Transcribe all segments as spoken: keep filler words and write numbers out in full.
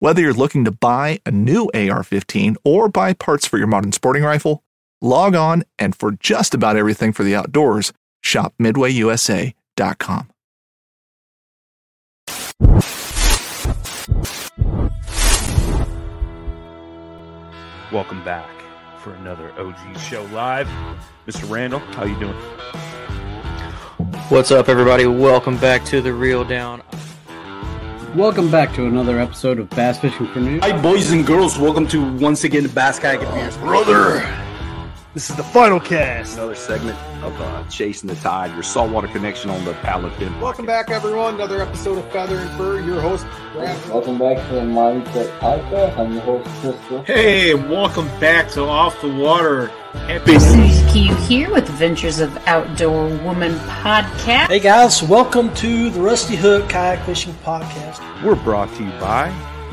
Whether you're looking to buy a new A R fifteen or buy parts for your modern sporting rifle, log on and for just about everything for the outdoors, shop midway U S A dot com. Welcome back for another O G Show Live. Mister Randall, how you doing? What's up, everybody? Welcome back to The Reel Down. Welcome back to another episode of Bass Fishing for News. Hi, boys and girls. Welcome to, once again, Bass Kayak and Beers. Brother! This is the final cast. Another segment of uh, Chasing the Tide, your saltwater connection on the Paddle and Fin. Welcome back, everyone. Another episode of Feather and Fur, your host, Brad. Welcome back to the My Weekly Podcast. I'm your host, Crystal. Hey, welcome back to Off the Water. Happy Missus Q here with Adventures of Outdoor Woman Podcast. Hey guys, welcome to the Rusty Hook Kayak Fishing Podcast. We're brought to you by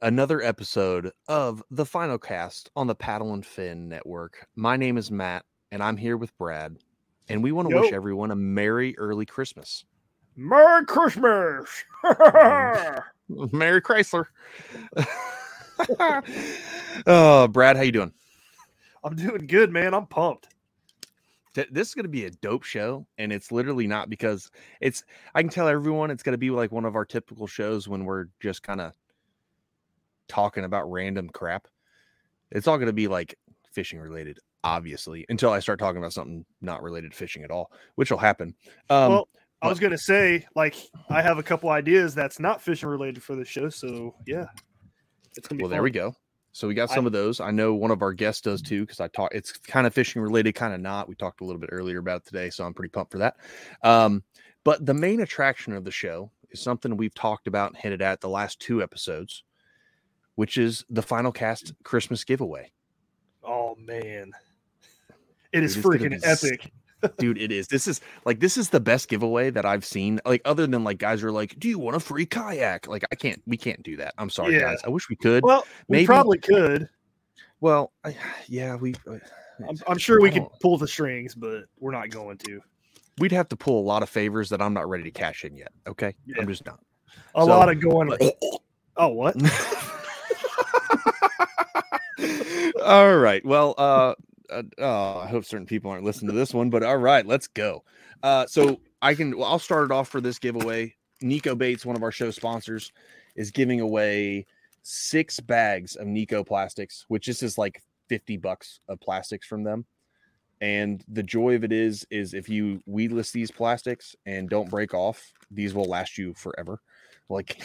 Another episode of The Final Cast on the Paddle and Fin Network. My name is Matt, and I'm here with Brad, and we want to Yo. wish everyone a merry early Christmas. Merry Christmas! Merry Chrysler. Oh, Brad, how you doing? I'm doing good, man. I'm pumped. This is going to be a dope show, and it's literally not because it's, I can tell everyone it's going to be like one of our typical shows when we're just kind of talking about random crap. It's all going to be like fishing related, obviously, until I start talking about something not related to fishing at all, which will happen. Um, well, I was going to say, like, I have a couple ideas that's not fishing related for this show. So yeah, it's going to be well, fun. There we go. So we got some I, of those. I know one of our guests does too, because I talk. It's kind of fishing related, kind of not. We talked a little bit earlier about it today, so I'm pretty pumped for that. Um, but the main attraction of the show is something we've talked about and hinted at the last two episodes, which is the Final Cast Christmas giveaway. Oh man, it is dude, freaking epic, dude! It is. This is like this is the best giveaway that I've seen. Like other than like guys are like, do you want a free kayak? Like I can't. We can't do that. I'm sorry, yeah. guys. I wish we could. Well, maybe. We probably could. Well, I, yeah, we. I'm, I'm sure we could pull the strings, but we're not going to. We'd have to pull a lot of favors that I'm not ready to cash in yet. Okay, yeah. I'm just not. A so, lot of going. But, oh what? All right. Well, uh, uh, oh, I hope certain people aren't listening to this one, but all right, let's go. Uh, so I can. Well, I'll start it off for this giveaway. Nico Baits, one of our show sponsors, is giving away six bags of Nico plastics, which this is like fifty bucks of plastics from them. And the joy of it is, is if you weedless these plastics and don't break off, these will last you forever. Like,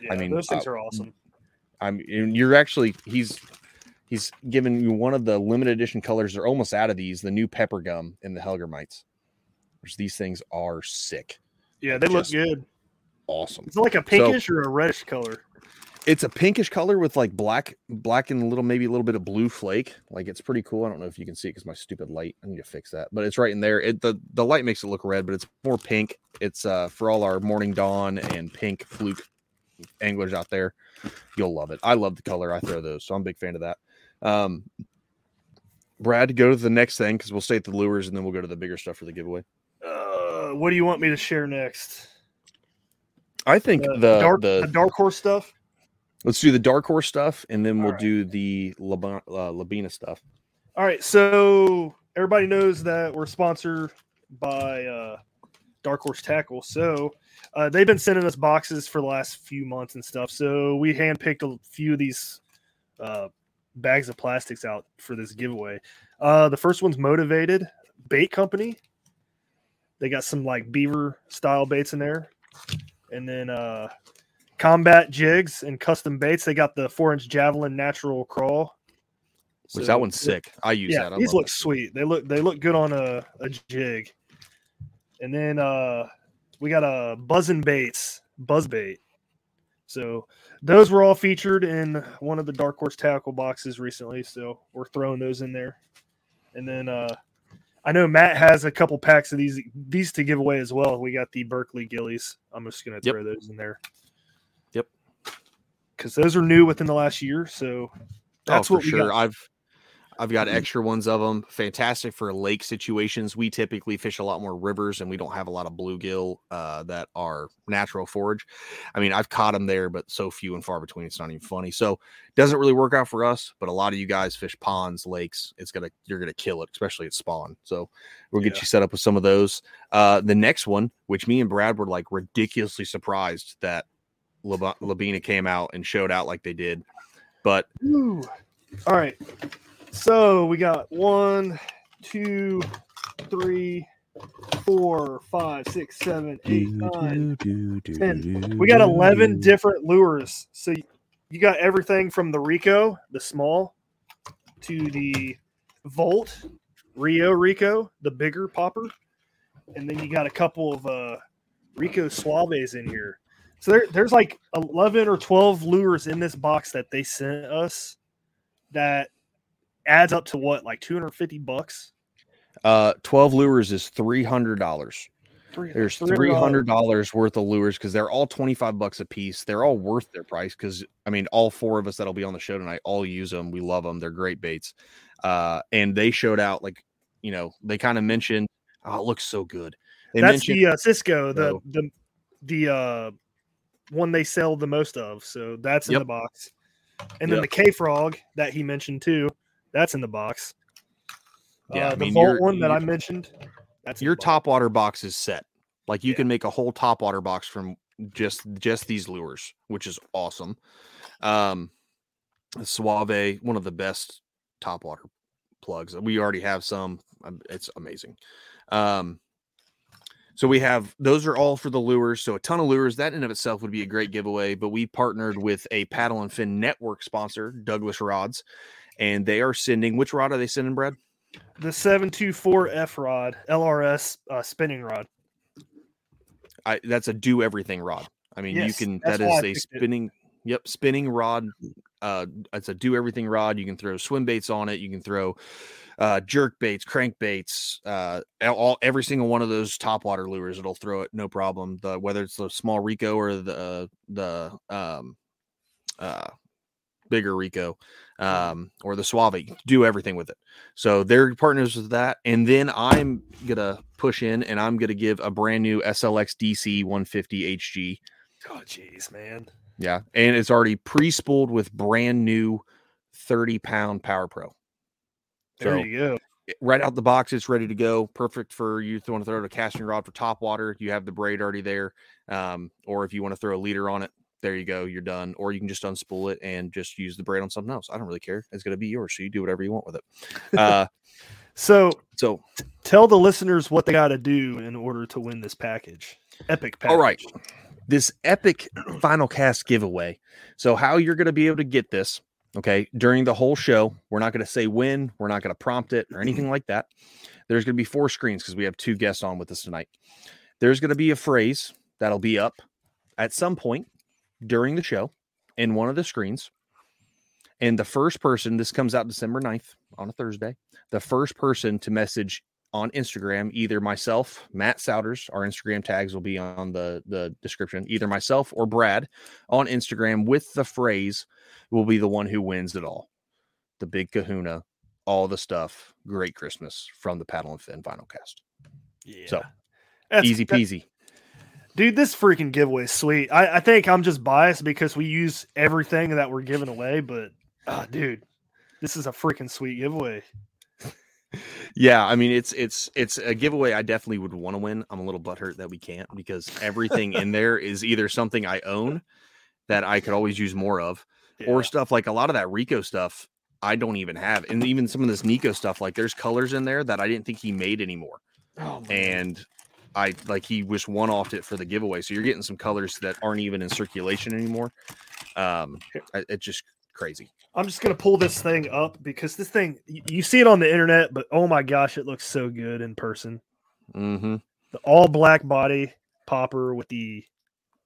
yeah, I mean, those things uh, are awesome. I'm. You're actually he's. He's given you one of the limited edition colors. They're almost out of these, the new pepper gum and the Helgermites. which these things are sick. Yeah, they Just look good. Awesome. It's like a pinkish so, or a reddish color. It's a pinkish color with like black, black and a little, maybe a little bit of blue flake. Like it's pretty cool. I don't know if you can see it because my stupid light. I need to fix that, but it's right in there. It, the the light makes it look red, but it's more pink. It's uh for all our morning dawn and pink fluke anglers out there. You'll love it. I love the color. I throw those, so I'm a big fan of that. Um, Brad, go to the next thing because we'll stay at the lures and then we'll go to the bigger stuff for the giveaway. Uh, what do you want me to share next? I think uh, the, dark, the the dark horse stuff. Let's do the dark horse stuff, and then we'll right. do the Lobina, uh, Lobina stuff. All right. So everybody knows that we're sponsored by uh, Dark Horse Tackle. So uh, they've been sending us boxes for the last few months and stuff. So we handpicked a few of these uh, bags of plastics out for this giveaway. Uh, the first one's Motivated Bait Company. They got some like beaver style baits in there. And then uh, Combat Jigs and Custom Baits. They got the four-inch Javelin Natural Crawl. So, which that one's sick. I use yeah, that. I these look that. sweet. They look they look good on a, a jig. And then uh, we got a Buzzin' Baits, Buzz Bait. So those were all featured in one of the Dark Horse Tackle boxes recently. So we're throwing those in there. And then uh, I know Matt has a couple packs of these these to give away as well. We got the Berkeley Gillies. I'm just going to throw yep. those in there. Yep. Because those are new within the last year, so that's oh, what for we sure. got. I've I've got extra ones of them. Fantastic for lake situations. We typically fish a lot more rivers, and we don't have a lot of bluegill uh, that are natural forage. I mean, I've caught them there, but so few and far between. It's not even funny. So it doesn't really work out for us. But a lot of you guys fish ponds, lakes. It's gonna you're gonna kill it, especially at spawn. So we'll get yeah. you set up with some of those. Uh, the next one, which me and Brad were like ridiculously surprised that Lobina came out and showed out like they did, but Ooh. all right. So we got one, two, three, four, five, six, seven, eight, nine, ten. We got eleven different lures. So you got everything from the Rico, the small, to the Volt, Rio Rico, the bigger popper. And then you got a couple of uh, Rico Suaves in here. So there, there's like eleven or twelve lures in this box that they sent us that adds up to what, like two hundred fifty bucks? Uh, twelve lures is three hundred dollars. There's three hundred dollars worth of lures because they're all twenty-five bucks a piece. They're all worth their price because, I mean, all four of us that'll be on the show tonight all use them. We love them. They're great baits. Uh, and they showed out, like, you know, they kind of mentioned, oh, it looks so good. They That's mentioned- the uh, Cisco, the, the, the uh, one they sell the most of. So that's in yep. the box. And then yep. the K-Frog that he mentioned too. That's in the box. Yeah, uh, I mean, the vault one that I mentioned. That's your top water box is set. Like you yeah. can make a whole top water box from just just these lures, which is awesome. Um, Suave, one of the best top water plugs. We already have some. It's amazing. Um, so we have those are all for the lures. So a ton of lures. That in of itself would be a great giveaway. But we partnered with a Paddle and Fin network sponsor, Douglas Rods. And they are sending, which rod are they sending, Brad? The seven twenty-four F rod, L R S uh, spinning rod. I That's a do everything rod. I mean, yes, you can, that is a spinning, it. yep, spinning rod. Uh, it's a do everything rod. You can throw swim baits on it. You can throw uh, jerk baits, crank baits, uh, all every single one of those topwater lures. It'll throw it no problem. The whether it's the small Rico or the, the, um, uh, bigger Rico um or the Suave, do everything with it. So they're partners with that. And then I'm gonna push in and I'm gonna give a brand new S L X D C one fifty H G. Oh jeez, man. Yeah, and it's already pre-spooled with brand new thirty pound Power Pro. There so, you go. Right out the box, it's ready to go. Perfect for you if you want to throw a casting rod for top water. You have the braid already there, um, or if you want to throw a leader on it. There you go. You're done. Or you can just unspool it and just use the braid on something else. I don't really care. It's going to be yours. So you do whatever you want with it. Uh, so, so tell the listeners what they got to do in order to win this package. Epic package. All right. This epic Final Cast giveaway. So how you're going to be able to get this. Okay. During the whole show, we're not going to say when, we're not going to prompt it or anything like that. There's going to be four screens because we have two guests on with us tonight. There's going to be a phrase that'll be up at some point during the show in one of the screens. And the first person, this comes out December ninth on a Thursday, the first person to message on Instagram, either myself, Matt Souders, our Instagram tags will be on the, the description, either myself or Brad on Instagram with the phrase will be the one who wins it all. The big kahuna, all the stuff, great Christmas from the Paddle and Fin Final Cast. Yeah. So that's, easy peasy. That, dude, this freaking giveaway is sweet. I, I think I'm just biased because we use everything that we're giving away, but oh, dude, this is a freaking sweet giveaway. Yeah, I mean, it's it's it's a giveaway I definitely would want to win. I'm a little butthurt that we can't because everything in there is either something I own that I could always use more of, yeah. or stuff like a lot of that Rico stuff I don't even have. And even some of this Nico stuff, like there's colors in there that I didn't think he made anymore. Oh, and I like he was one-offed it for the giveaway. So you're getting some colors that aren't even in circulation anymore. Um, it's just crazy. I'm just going to pull this thing up because this thing, you see it on the internet, but oh my gosh, it looks so good in person. Mm-hmm. The all black body popper with the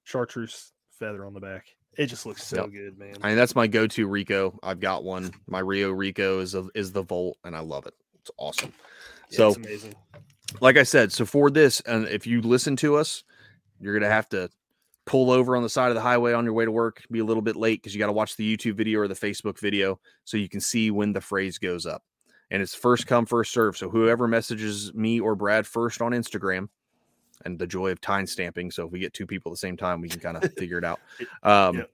chartreuse feather on the back. It just looks so yep. good, man. I mean, that's my go-to Rico. I've got one. My Rio Rico is a, is the Volt, and I love it. It's awesome. Yeah, so, it's amazing. Like I said, so for this, and if you listen to us, you're going to have to pull over on the side of the highway on your way to work, be a little bit late because you got to watch the YouTube video or the Facebook video so you can see when the phrase goes up. And it's first come, first serve. So whoever messages me or Brad first on Instagram, and the joy of time stamping. So if we get two people at the same time, we can kind of figure it out. Um, yep.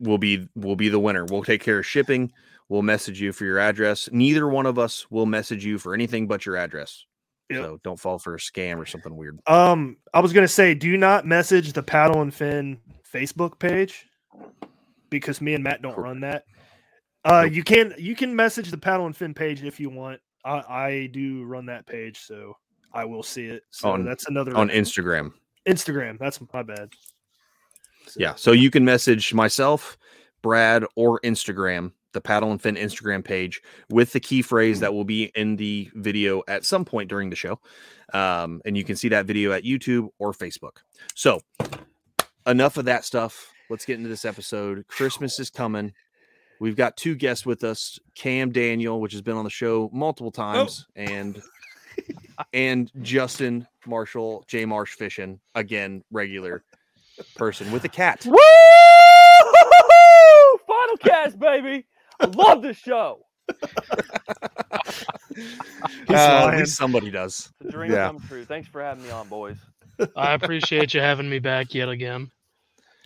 We'll be, we'll be the winner. We'll take care of shipping. We'll message you for your address. Neither one of us will message you for anything but your address. Yep. So don't fall for a scam or something weird. Um, I was going to say, do not message the Paddle and Fin Facebook page because me and Matt don't run that. Uh, you can, you can message the Paddle and Fin page if you want. I, I do run that page. So I will see it. So on, that's another on Instagram. Instagram. That's my bad. So. Yeah. So you can message myself, Brad, or Instagram, the Paddle and Fin Instagram page with the key phrase that will be in the video at some point during the show. Um, and you can see that video at YouTube or Facebook. So enough of that stuff. Let's get into this episode. Christmas is coming. We've got two guests with us, Cam Daniel, which has been on the show multiple times, oh. and and Justin Marshall, J Marsh Fishing, again, regular person with a cat. Woo! Final Cast, baby. I love this show. uh, at least somebody does. It's a dream yeah. come true. Thanks for having me on, boys. I appreciate you having me back yet again.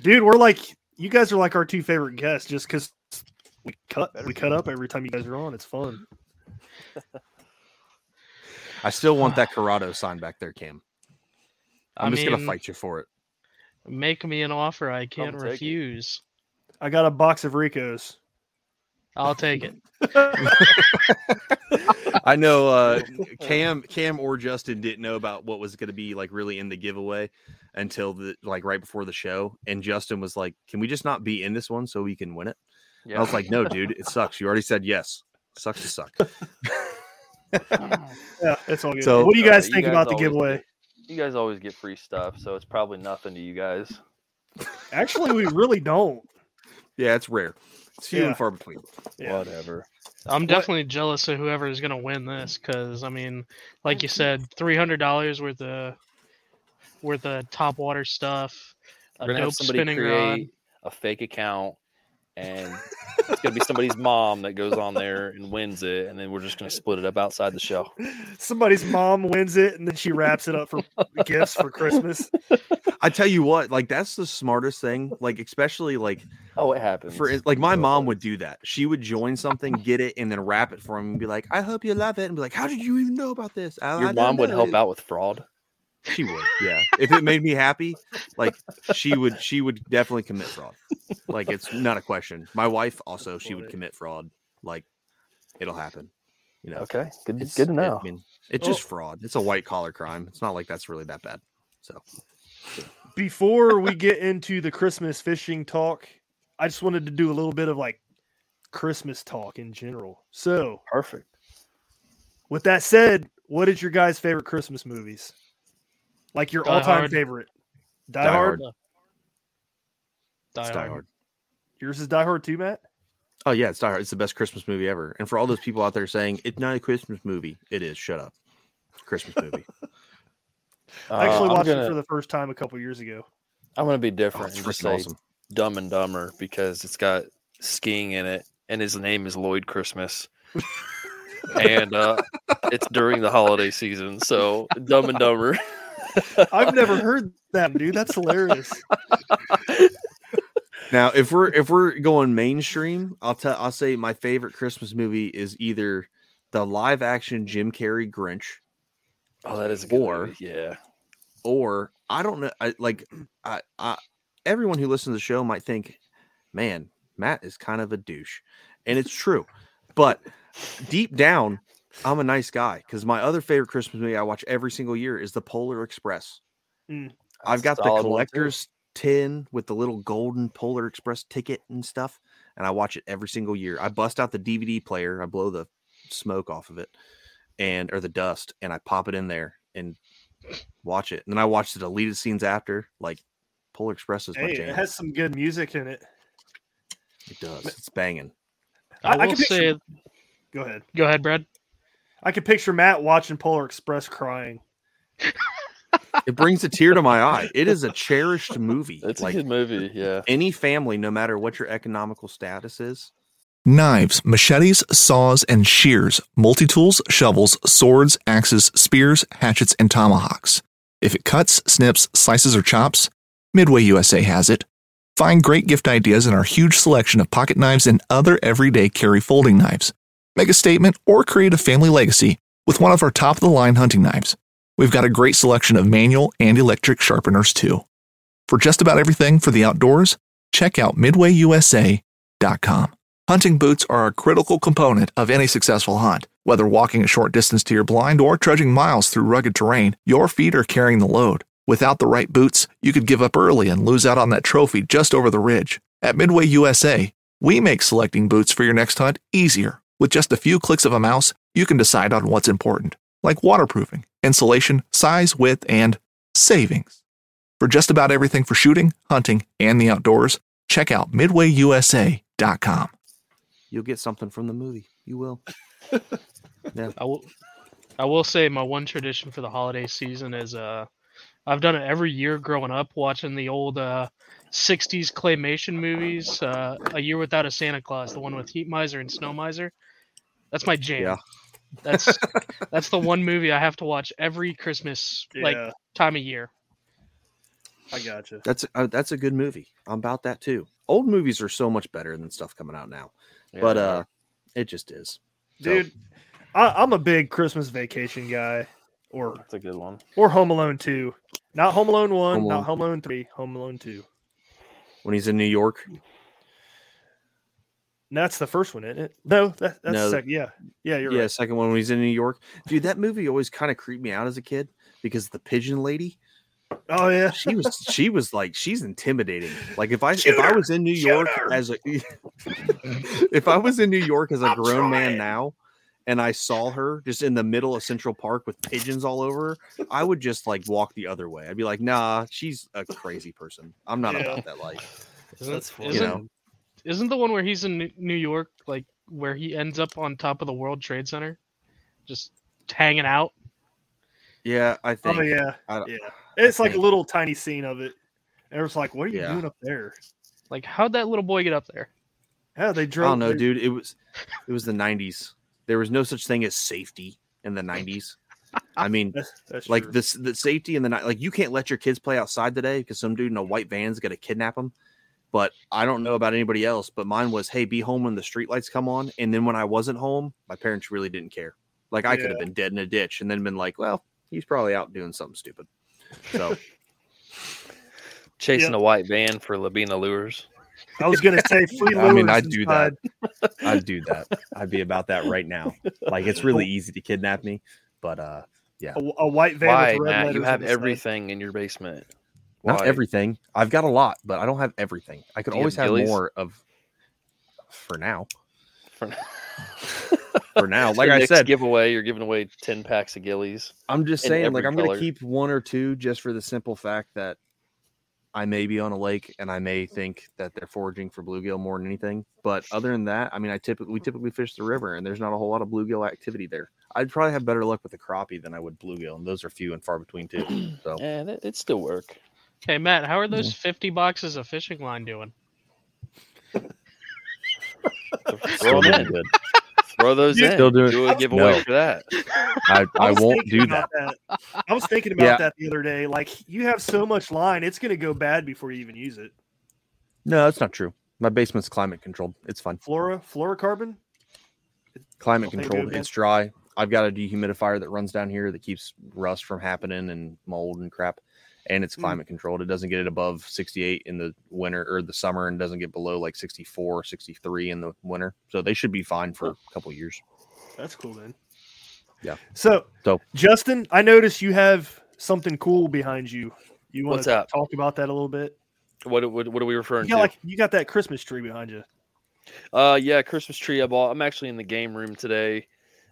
Dude, we're like, you guys are like our two favorite guests just because we cut, we cut up every time you guys are on. It's fun. I still want that Corrado sign back there, Cam. I'm I just mean, gonna fight you for it. Make me an offer I can't refuse. It. I got a box of Ricos. I'll take it. I know uh, Cam, Cam or Justin didn't know about what was gonna be like really in the giveaway until the like right before the show, and Justin was like, "Can we just not be in this one so we can win it?" Yeah. I was like, "No, dude, it sucks. You already said yes. Sucks to suck." Yeah, it's all good. So, what do you guys uh, think you guys about the giveaway? Get, you guys always get free stuff, so it's probably nothing to you guys. Actually, we really don't. Yeah, it's rare. It's few yeah. and far between. Yeah. Whatever. I'm definitely what? jealous of whoever is going to win this because, I mean, like you said, three hundred dollars worth of worth of top water stuff. We're going to have somebody create rod. a fake account. And it's going to be somebody's mom that goes on there and wins it. And then we're just going to split it up outside the show. Somebody's mom wins it. And then she wraps it up for gifts for Christmas. I tell you what, like, that's the smartest thing. Like, especially like, oh, it happens for like my mom would do that. She would join something, get it, and then wrap it for him and be like, I hope you love it. And be like, how did you even know about this? I, Your I mom would help it. out with fraud. She would, yeah. If it made me happy, like she would, she would definitely commit fraud. Like it's not a question. My wife also, she would commit fraud. Like it'll happen, you know. Okay, good, it's, good to know. It, I mean, it's oh. just fraud. It's a white collar crime. It's not like that's really that bad. So, before we get into the Christmas fishing talk, I just wanted to do a little bit of like Christmas talk in general. So perfect. With that said, what is your guys' favorite Christmas movies? Like your Die all-time hard. favorite? Die, Die Hard. Hard. Die Hard. Die Hard. Yours is Die Hard too, Matt? Oh, yeah, it's Die Hard. It's the best Christmas movie ever. And for all those people out there saying, it's not a Christmas movie, it is. Shut up. Christmas movie. I actually uh, watched gonna, it for the first time a couple years ago. I'm going to be different. Oh, it's awesome. Dumb and Dumber because it's got skiing in it, and his name is Lloyd Christmas. And uh, it's during the holiday season, so Dumb and Dumber. I've never heard that, dude. That's hilarious. Now, if we're if we're going mainstream, I'll tell I'll say my favorite Christmas movie is either the live action Jim Carrey Grinch. Oh, that is a good or movie. Yeah, or I don't know. I, like I, I, everyone who listens to the show might think, man, Matt is kind of a douche, and it's true. But deep down, I'm a nice guy because my other favorite Christmas movie I watch every single year is The Polar Express. Mm, I've got the collector's tin with the little golden Polar Express ticket and stuff, and I watch it every single year. I bust out the D V D player, I blow the smoke off of it, and or the dust, and I pop it in there and watch it. And then I watch the deleted scenes after. Like Polar Express is my hey, jam. It has some good music in it. It does. It's banging. I, I, I can say it. Go ahead. Go ahead, Brad. I can picture Matt watching Polar Express crying. It brings a tear to my eye. It is a cherished movie. It's like a good movie, yeah. Any family, no matter what your economical status is. Knives, machetes, saws, and shears, multi-tools, shovels, swords, axes, spears, hatchets, and tomahawks. If it cuts, snips, slices, or chops, Midway U S A has it. Find great gift ideas in our huge selection of pocket knives and other everyday carry folding knives. Make a statement or create a family legacy with one of our top-of-the-line hunting knives. We've got a great selection of manual and electric sharpeners, too. For just about everything for the outdoors, check out midway u s a dot com. Hunting boots are a critical component of any successful hunt. Whether walking a short distance to your blind or trudging miles through rugged terrain, your feet are carrying the load. Without the right boots, you could give up early and lose out on that trophy just over the ridge. At Midway U S A, we make selecting boots for your next hunt easier. With just a few clicks of a mouse, you can decide on what's important, like waterproofing, insulation, size, width, and savings. For just about everything for shooting, hunting, and the outdoors, check out midway u s a dot com. You'll get something from the movie. You will. Yeah. I will. I will say my one tradition for the holiday season is uh, I've done it every year growing up, watching the old uh, sixties claymation movies. Uh, A Year Without a Santa Claus, the one with Heat Miser and Snow Miser. That's my jam. Yeah. That's that's the one movie I have to watch every Christmas, yeah. like time of year. I gotcha. That's uh, that's a good movie. I'm about that too. Old movies are so much better than stuff coming out now. Yeah. But uh, it just is, dude. So. I, I'm a big Christmas Vacation guy, or that's a good one, or Home Alone Two, not Home Alone One, Home Alone. Not Home Alone Three, Home Alone Two. When he's in New York, no, that's the first one, isn't it? No, that, that's no. The second. Yeah, yeah, you're yeah, right. Second one when he's in New York, dude. That movie always kind of creeped me out as a kid because the pigeon lady. Oh yeah, she was. She was like, she's intimidating. Like if I Shooter! if I was in New York Shooter! as a if I was in New York as a I'm grown trying. man now, and I saw her just in the middle of Central Park with pigeons all over her, I would just like walk the other way. I'd be like, nah, she's a crazy person. I'm not yeah. about that life. Isn't, That's funny. Isn't, you know? Isn't the one where he's in New York like where he ends up on top of the World Trade Center, just hanging out? Yeah, I think. Oh yeah, I, yeah. It's like a little tiny scene of it. And it's like, what are you yeah. doing up there? Like, how'd that little boy get up there? Yeah, they drove. I don't know, their... dude. It was, it was the nineties. There was no such thing as safety in the nineties. I mean, that's, that's like true. this, the safety in the night. Like, you can't let your kids play outside today because some dude in a white van's going to kidnap them. But I don't know about anybody else. But mine was, hey, be home when the streetlights come on. And then when I wasn't home, my parents really didn't care. Like, I yeah. could have been dead in a ditch and then been like, well, he's probably out doing something stupid. So, chasing yep. a white van for Lobina Lures. I was gonna say free lures. I mean, I'd do inside. that. I'd do that. I'd be about that right now. Like, it's really easy to kidnap me, but uh, yeah, a, a white van. Why, with red Matt, you have everything side. in your basement. Why? Not everything. I've got a lot, but I don't have everything. I could do always have, have more of. For now. For now. for now. Like I said, giveaway, you're giving away ten packs of gillies. I'm just saying, like, I'm going to keep one or two just for the simple fact that I may be on a lake and I may think that they're foraging for bluegill more than anything. But other than that, I mean, I typically, we typically fish the river and there's not a whole lot of bluegill activity there. I'd probably have better luck with the crappie than I would bluegill. And those are few and far between too. So yeah, it'd still work. Hey, Matt, how are those fifty boxes of fishing line doing? Throw them in. Throw those you in. Still doing, do a giveaway no. for that. I, I, I won't do that. that. I was thinking about yeah. that the other day. Like, you have so much line, it's going to go bad before you even use it. No, that's not true. My basement's climate controlled. It's fine. Flora, fluorocarbon? Climate controlled. It's dry. I've got a dehumidifier that runs down here that keeps rust from happening and mold and crap. And it's climate controlled. It doesn't get it above sixty-eight in the winter or the summer and doesn't get below like sixty-four, sixty-three in the winter. So they should be fine for a couple of years. That's cool, then. Yeah. So, so Justin, I noticed you have something cool behind you. You want to talk about that a little bit? What what, what are we referring you got, to? Like, you got that Christmas tree behind you. Uh, yeah, Christmas tree I bought. I'm actually in the game room today.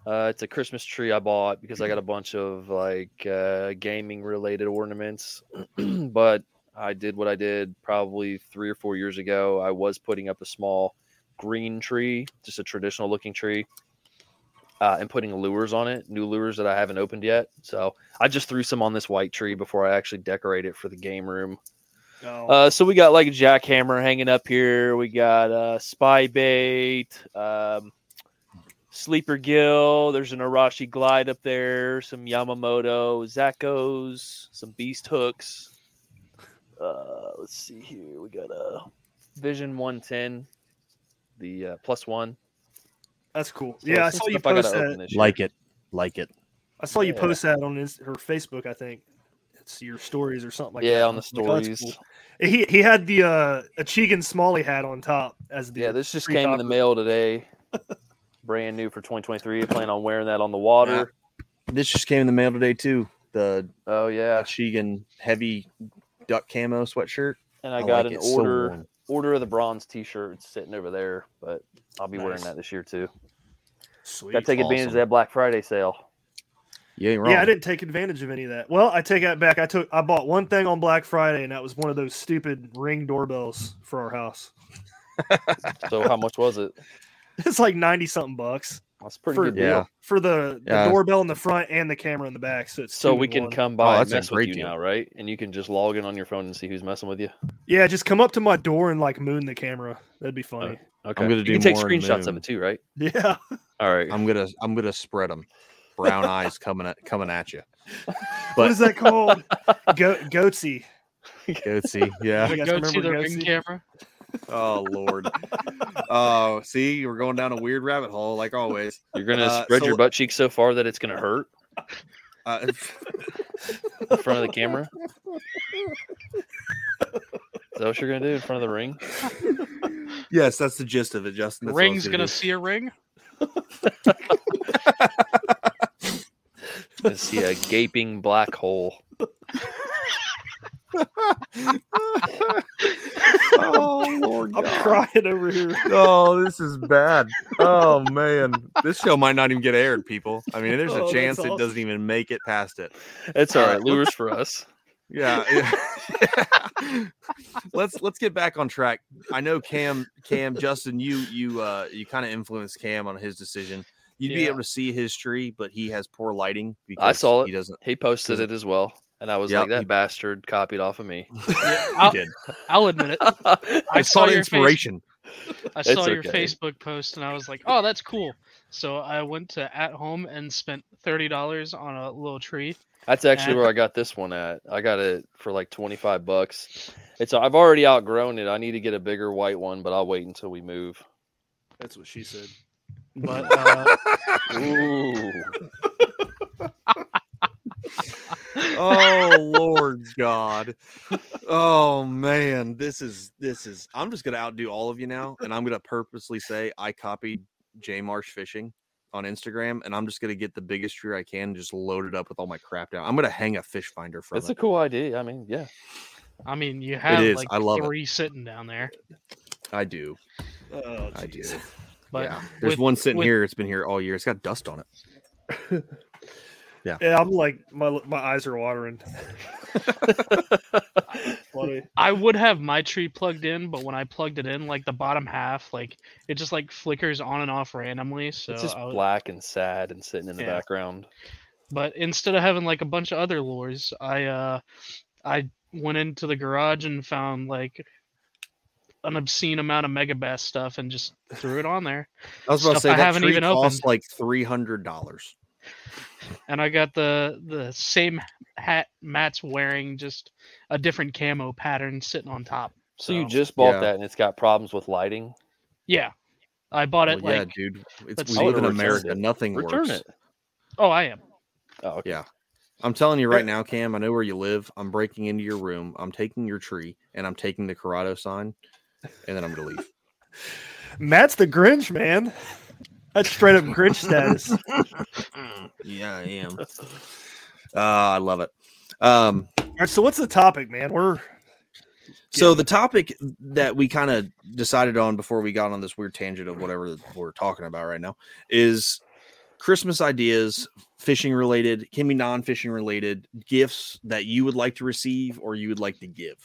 Uh, it's a Christmas tree I bought because I got a bunch of like uh, gaming related ornaments, but I did what I did probably three or four years ago. I was putting up a small green tree, just a traditional looking tree, uh, and putting lures on it, new lures that I haven't opened yet. So I just threw some on this white tree before I actually decorate it for the game room. Oh. Uh, so we got like a jackhammer hanging up here. We got a uh, spy bait, um, Sleeper Gill, there's an Arashi Glide up there, some Yamamoto, Zaccos, some Beast Hooks. Uh, let's see here. We got a Vision one ten, the uh, plus one. That's cool. So yeah, I saw you post that. Like it. Like it. I saw you yeah. post that on his, her Facebook, I think. It's your stories or something like yeah, that. Yeah, on the stories. Cool. He he had the uh, a Chegan Smalley hat on top. as the Yeah, this just came in the mail today. Brand new for twenty twenty-three. Plan on wearing that on the water. Yeah. This just came in the mail today too. The oh yeah, Chegan heavy duck camo sweatshirt. And I, I got like an order so order of the bronze T-shirt sitting over there, but I'll be nice. wearing that this year too. Sweet, got to take awesome. advantage of that Black Friday sale. Yeah, you're wrong. Yeah, I didn't take advantage of any of that. Well, I take that back. I took I bought one thing on Black Friday, and that was one of those stupid Ring doorbells for our house. So how much was it? It's like ninety something bucks. That's pretty for, good deal. Yeah. For the, the yeah. doorbell in the front and the camera in the back. So it's so we can one. come by oh, and mess with you deal. now, right? And you can just log in on your phone and see who's messing with you. Yeah, just come up to my door and like moon the camera. That'd be funny. Oh, okay. I'm gonna do you can more take screenshots of it too, right? Yeah. All right. I'm gonna I'm gonna spread them. Brown eyes coming at coming at you. But, what is that called? Go goatsy. Goatsy. Yeah. Goatsy the ring camera. Oh Lord! Oh, see, we're going down a weird rabbit hole, like always. You're gonna uh, spread so, your butt cheek so far that it's gonna hurt uh, in front of the camera. Is that what you're gonna do in front of the ring? Yes, that's the gist of it, Justin. That's Ring's gonna, gonna see a ring. Gonna see a gaping black hole. Oh Lord, I'm God. crying over here. Oh, this is bad. Oh man, this show might not even get aired, people. I mean, there's a oh, chance awesome. it doesn't even make it past it. It's all right. Lures for us. Yeah. yeah. let's let's get back on track. I know Cam, Cam, Justin, you you uh you kind of influenced Cam on his decision. You'd yeah. be able to see his tree, but he has poor lighting. Because I saw it. He doesn't. He posted it as well. And I was yep, like, that bastard copied off of me. Yeah, I'll, did. I'll admit it. I, I saw, saw your inspiration. Face- I saw it's your okay. Facebook post, and I was like, oh, that's cool. So I went to At Home and spent thirty dollars on a little tree. That's actually and- where I got this one at. I got it for like twenty-five bucks. It's I've already outgrown it. I need to get a bigger white one, but I'll wait until we move. That's what she said. But, uh... Ooh. Oh Lord God. Oh man, this is this is I'm just gonna outdo all of you now, and I'm gonna purposely say I copied J Marsh Fishing on Instagram, and I'm just gonna get the biggest tree I can and just load it up with all my crap down. I'm gonna hang a fish finder from it. That's a cool idea. I mean, yeah. I mean you have like three it. sitting down there. I do. Oh, I do. But yeah, there's with, one sitting with, here. It's been here all year. It's got dust on it. Yeah. Yeah, I'm like, my my eyes are watering. Funny. I would have my tree plugged in, but when I plugged it in, like the bottom half, like it just like flickers on and off randomly. So it's just was, black and sad and sitting in the yeah. background. But instead of having like a bunch of other lures, I uh, I went into the garage and found like an obscene amount of Mega Bass stuff and just threw it on there. I was about to say, I that haven't tree even cost opened. Like three hundred dollars. And I got the the same hat Matt's wearing, just a different camo pattern sitting on top. So, so you just bought yeah. that, and it's got problems with lighting? Yeah. I bought it well, like... Yeah, dude. It's, we live in America. It. Nothing return works. It. Oh, I am. Oh, okay. Yeah. I'm telling you right now, Cam, I know where you live. I'm breaking into your room. I'm taking your tree, and I'm taking the Corrado sign, and then I'm going to leave. Matt's the Grinch, man. That's straight up Grinch status. Yeah, I am. Uh, I love it. Um, All right, so what's the topic, man? We're so the topic that we kind of decided on before we got on this weird tangent of whatever we're talking about right now is Christmas ideas, fishing related, can be non-fishing related, gifts that you would like to receive or you would like to give.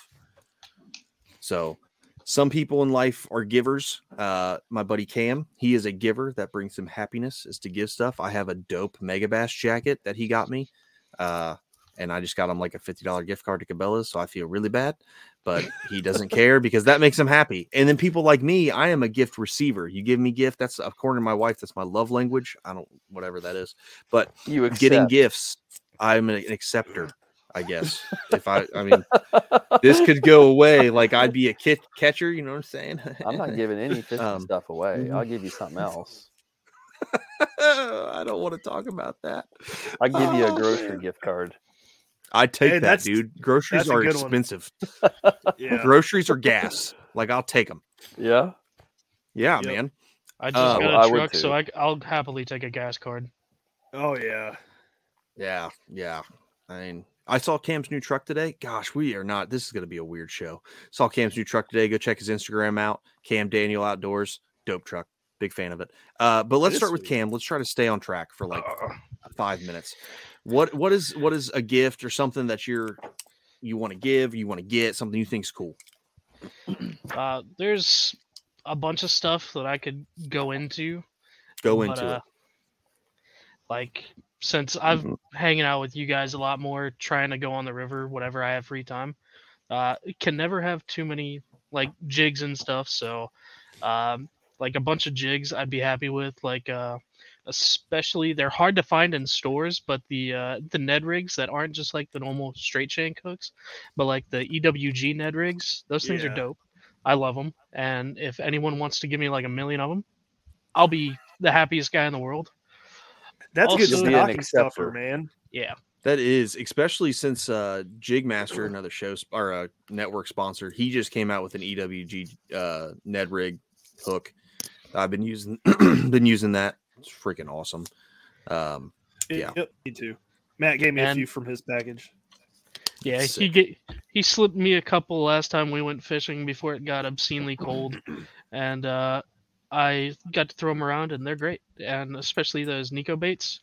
So some people in life are givers. Uh, my buddy Cam, he is a giver. That brings him happiness, is to give stuff. I have a dope Mega Bass jacket that he got me. Uh, and I just got him like a fifty dollars gift card to Cabela's. So I feel really bad, but he doesn't care because that makes him happy. And then people like me, I am a gift receiver. You give me gift. That's according to my wife. That's my love language. I don't, whatever that is, but you getting gifts. I'm an acceptor. I guess if I, I mean, this could go away. Like I'd be a kit catcher. You know what I'm saying? I'm not giving any fishing um, stuff away. I'll give you something else. I don't want to talk about that. I'll give oh, you a grocery man. gift card. I take hey, that, dude. Groceries are expensive. Yeah. Groceries are gas. Like I'll take them. Yeah. Yeah, yep. man. I just uh, got well, a truck, I so I, I'll happily take a gas card. Oh yeah. Yeah. Yeah. I mean, I saw Cam's new truck today. Gosh, we are not. This is going to be a weird show. Saw Cam's new truck today. Go check his Instagram out. Cam Daniel Outdoors. Dope truck. Big fan of it. Uh, but let's start with Cam. Let's try to stay on track for like uh, five minutes. What what is what is a gift or something that you're you want to give, you want to get, something you think's cool? Uh, there's a bunch of stuff that I could go into. Go but, into uh, it. Like. Since I'm mm-hmm. hanging out with you guys a lot more, trying to go on the river, whatever I have free time, uh, can never have too many like jigs and stuff. So, um, like a bunch of jigs, I'd be happy with. Like, uh, especially they're hard to find in stores, but the uh, the Ned rigs that aren't just like the normal straight shank hooks, but like the E W G Ned rigs, those things yeah. are dope. I love them, and if anyone wants to give me like a million of them, I'll be the happiest guy in the world. That's also, good to be an stuffer, man. Yeah, that is, especially since uh, JigMaster, another show or a network sponsor, he just came out with an E W G uh, Ned rig hook. I've been using, been using that. It's freaking awesome. Um, yeah, yep, me too. Matt gave me and, a few from his package. Yeah, Sick. he get, he slipped me a couple last time we went fishing before it got obscenely cold, and. Uh, I got to throw them around, and they're great. And especially those Nico Baits.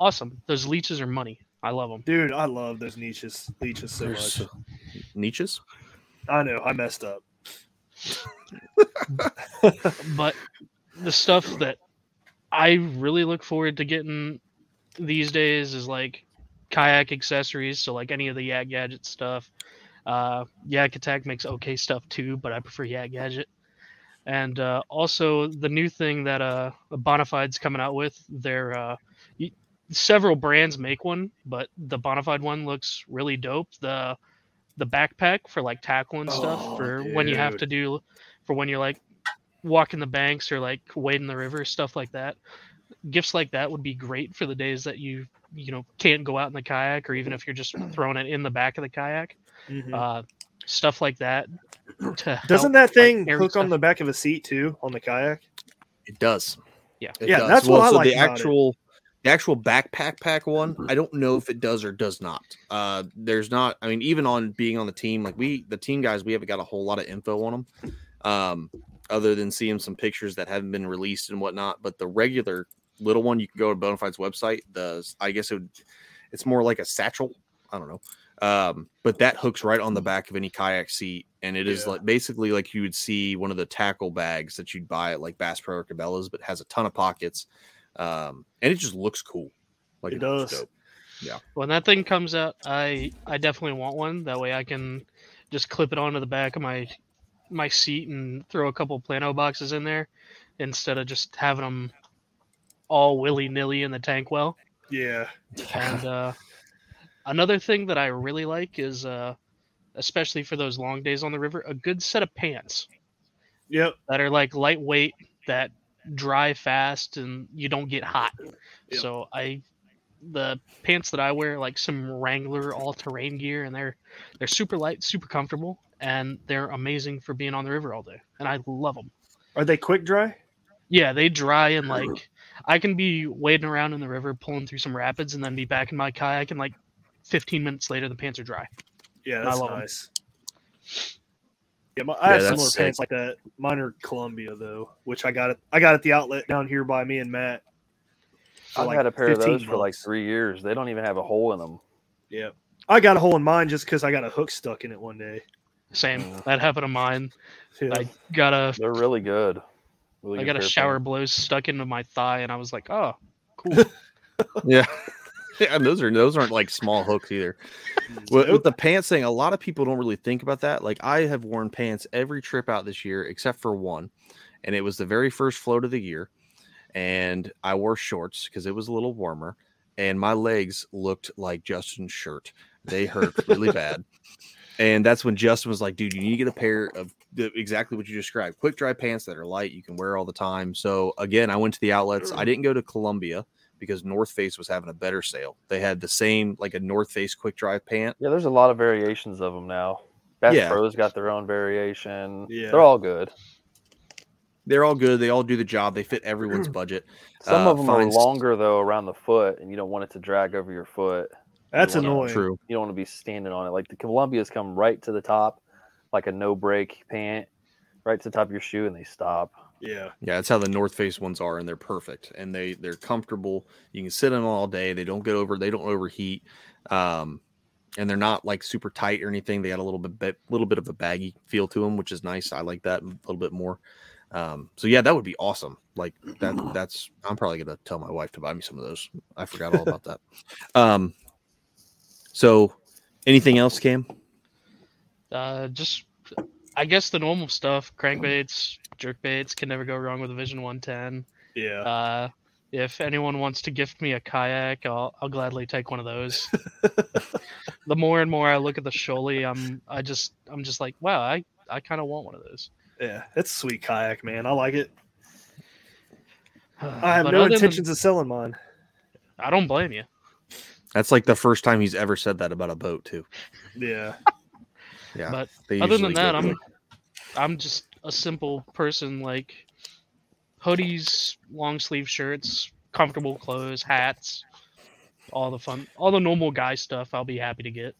Awesome. Those leeches are money. I love them. Dude, I love those niches, leeches so There's... much. Niches? I know. I messed up. But the stuff that I really look forward to getting these days is, like, kayak accessories. So, like, any of the Yak Gadget stuff. Uh, Yak Attack makes okay stuff, too, but I prefer Yak Gadget. And uh, also the new thing that uh, Bonafide's coming out with, their uh, several brands make one, but the Bonafide one looks really dope. The the backpack for like tackle and stuff oh, for dude. when you have to do, for when you're like walking the banks or like wading the river, stuff like that. Gifts like that would be great for the days that you you know can't go out in the kayak, or even if you're just throwing it in the back of the kayak. Mm-hmm. Uh, Stuff like that. Doesn't that thing like hook stuff. on the back of a seat too on the kayak? It does. Yeah, it yeah. Does. That's well, what so I like. The actual, it. the actual backpack pack one. I don't know if it does or does not. Uh, there's not. I mean, even on being on the team, like we, the team guys, we haven't got a whole lot of info on them. Um, other than seeing some pictures that haven't been released and whatnot. But the regular little one, you can go to Bonafide's website. The, I guess it would, it's more like a satchel. I don't know. Um, but that hooks right on the back of any kayak seat. And it yeah. is like basically like you would see one of the tackle bags that you'd buy at like Bass Pro or Cabela's, but has a ton of pockets. Um, and it just looks cool. Like it, it does. Dope. Yeah. When that thing comes out, I, I definitely want one. That way I can just clip it onto the back of my, my seat and throw a couple Plano boxes in there instead of just having them all willy nilly in the tank. Well, yeah. And, uh, another thing that I really like is, uh, especially for those long days on the river, a good set of pants. Yep. That are like lightweight, that dry fast, and you don't get hot. Yep. So I, the pants that I wear, like some Wrangler all-terrain gear, and they're they're super light, super comfortable, and they're amazing for being on the river all day. And I love them. Are they quick dry? Yeah, they dry and like I can be wading around in the river, pulling through some rapids, and then be back in my kayak and like. fifteen minutes later, the pants are dry. Yeah, that's I love nice. Them. Yeah, my, I yeah, have similar sick. pants like that. Mine are Columbia though, which I got it. I got at the outlet down here by me and Matt. I've like had a pair of those months. for like three years. They don't even have a hole in them. Yeah, I got a hole in mine just because I got a hook stuck in it one day. Same. Mm. That happened to mine. Yeah. I got a. They're really good. Really I good got a shower blow stuck into my thigh, and I was like, "Oh, cool." yeah. Yeah, and those are those aren't like small hooks either. With, with the pants thing, a lot of people don't really think about that. Like I have worn pants every trip out this year except for one, and it was the very first float of the year, and I wore shorts because it was a little warmer, and my legs looked like Justin's shirt. They hurt really bad, and that's when Justin was like, "Dude, you need to get a pair of the, exactly what you described, quick dry pants that are light, you can wear all the time." So again, I went to the outlets. I didn't go to Columbia. Because North Face was having a better sale. They had the same, like a North Face quick dry pant. Yeah, there's a lot of variations of them now. Bass yeah. Pro's got their own variation. Yeah. They're all good. They're all good. They all do the job. They fit everyone's budget. Some uh, of them finds... are longer, though, around the foot, and you don't want it to drag over your foot. That's you annoying. To, True. You don't want to be standing on it. Like the Columbias come right to the top, like a no-break pant, right to the top of your shoe, and they stop. Yeah. Yeah, that's how the North Face ones are, and they're perfect. And they, they're comfortable. You can sit in them all day. They don't get over, they don't overheat. Um, and they're not like super tight or anything. They got a little bit little bit of a baggy feel to them, which is nice. I like that a little bit more. Um, so yeah, that would be awesome. Like that that's I'm probably gonna tell my wife to buy me some of those. I forgot all about that. Um so anything else, Cam? Uh just I guess the normal stuff, crankbaits, jerkbaits, can never go wrong with a Vision one ten. Yeah. Uh, if anyone wants to gift me a kayak, I'll I'll gladly take one of those. The more and more I look at the Shoaly, I'm I just I'm just like, wow, I, I kind of want one of those. Yeah, that's a sweet kayak, man. I like it. Uh, I have no intentions than, of selling mine. I don't blame you. That's like the first time he's ever said that about a boat, too. Yeah. Yeah, but other than that, I'm I'm just a simple person, like hoodies, long sleeve shirts, comfortable clothes, hats, all the fun, all the normal guy stuff I'll be happy to get.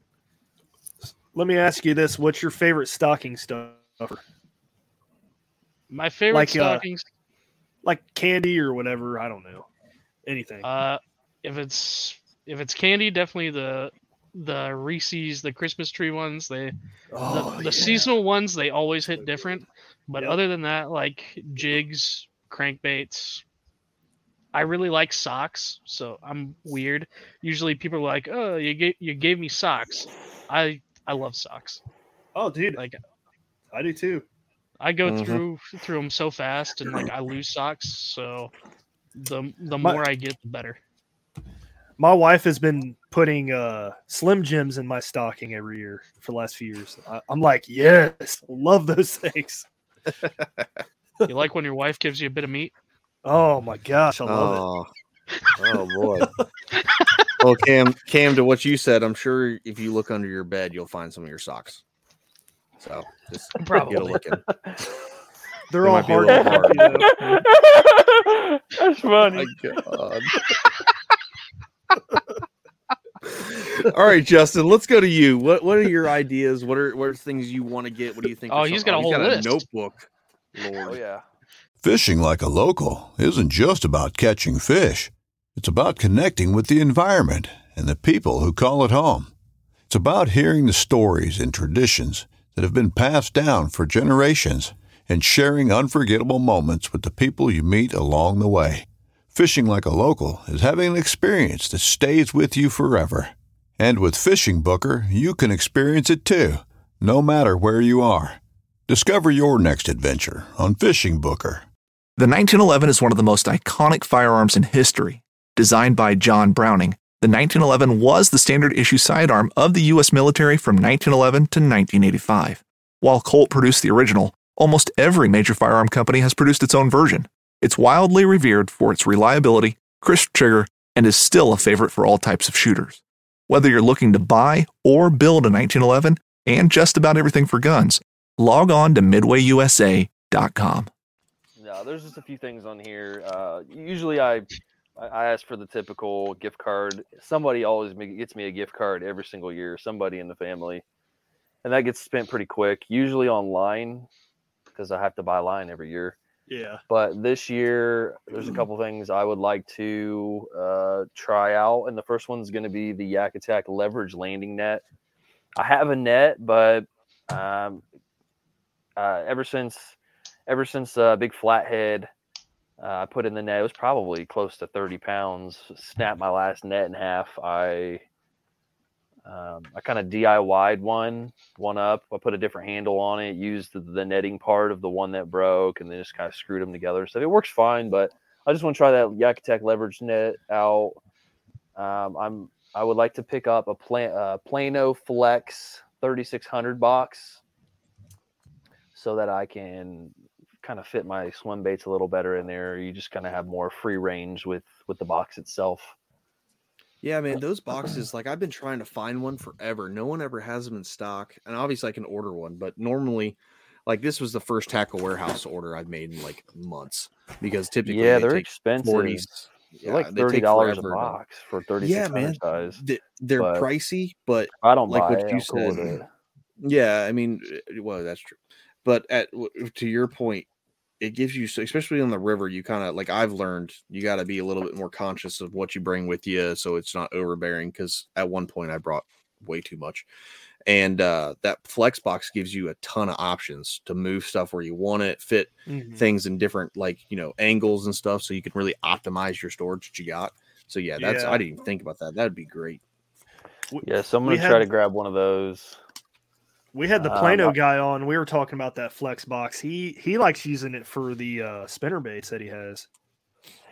Let me ask you this. What's your favorite stocking stuffer? My favorite like, stockings? Uh, like candy or whatever. I don't know. Anything. Uh, if it's if it's candy, definitely the... the Reese's, the Christmas tree ones, they oh, the, the yeah. seasonal ones, they always hit different. But yep. other than that, like jigs, crankbaits, I really like socks. So I'm weird. Usually people are like, "Oh, you gave you gave me socks." I I love socks. Oh, dude, like I do too. I go mm-hmm. through through them so fast, and like I lose socks. So the the more My- I get, the better. My wife has been putting uh, Slim Jims in my stocking every year for the last few years. I, I'm like, yes, love those things. You like when your wife gives you a bit of meat? Oh, my gosh, I love oh. it. Oh, boy. Well, Cam, Cam, to what you said, I'm sure if you look under your bed, you'll find some of your socks. So just probably get a look in. They're they all hard. hard you know? That's funny. Oh, my God. All right, Justin, let's go to you. What what are your ideas? What are what are things you want to get? What do you think? Oh, he's got a whole list. Notebook. Lord. Oh, yeah. Fishing like a local isn't just about catching fish. It's about connecting with the environment and the people who call it home. It's about hearing the stories and traditions that have been passed down for generations and sharing unforgettable moments with the people you meet along the way. Fishing like a local is having an experience that stays with you forever. And with Fishing Booker, you can experience it too, no matter where you are. Discover your next adventure on Fishing Booker. The nineteen eleven is one of the most iconic firearms in history. Designed by John Browning, the nineteen eleven was the standard issue sidearm of the U S military from nineteen eleven to nineteen eighty-five. While Colt produced the original, almost every major firearm company has produced its own version. It's wildly revered for its reliability, crisp trigger, and is still a favorite for all types of shooters. Whether you're looking to buy or build a nineteen eleven and just about everything for guns, log on to midway u s a dot com. Yeah, there's just a few things on here. Uh, usually I I ask for the typical gift card. Somebody always gets me a gift card every single year, somebody in the family. And that gets spent pretty quick, usually online, because I have to buy line every year. Yeah. But this year, there's a couple things I would like to uh, try out. And the first one's going to be the Yak Attack Leverage Landing Net. I have a net, but um, uh, ever since ever since uh, Big Flathead, uh, I put in the net. It was probably close to thirty pounds. Snapped my last net in half. I um, I kind of D I Y'd one, one up. I put a different handle on it, used the, the netting part of the one that broke, and then just kind of screwed them together. So it works fine, but I just want to try that Yak Attack Leverage Net out. Um, I'm I would like to pick up a Plan- uh, Plano Flex thirty-six hundred box so that I can kind of fit my swim baits a little better in there. You just kind of have more free range with, with the box itself. Yeah, man, those boxes, like I've been trying to find one forever. No one ever has them in stock. And obviously I can order one, but normally like this was the first Tackle Warehouse order I've made in like months because typically yeah, they're they expensive. forty Yeah, like thirty dollars a box for thirty six yeah, size. They're but pricey, but I don't like buy what it. you cool said. Yeah, I mean, well, that's true. But at to your point, it gives you, so especially on the river, you kind of like I've learned you got to be a little bit more conscious of what you bring with you, so it's not overbearing. Because at one point I brought way too much, and uh, that flex box gives you a ton of options to move stuff where you want it, fit mm-hmm. things in different, like, you know, angles and stuff, so you can really optimize your storage that you got. So yeah, that's yeah. I didn't even think about that. That'd be great. Yeah, so I'm gonna we try had, to grab one of those. We had the Plano um, guy on. We were talking about that flex box. He he likes using it for the uh, spinner baits that he has.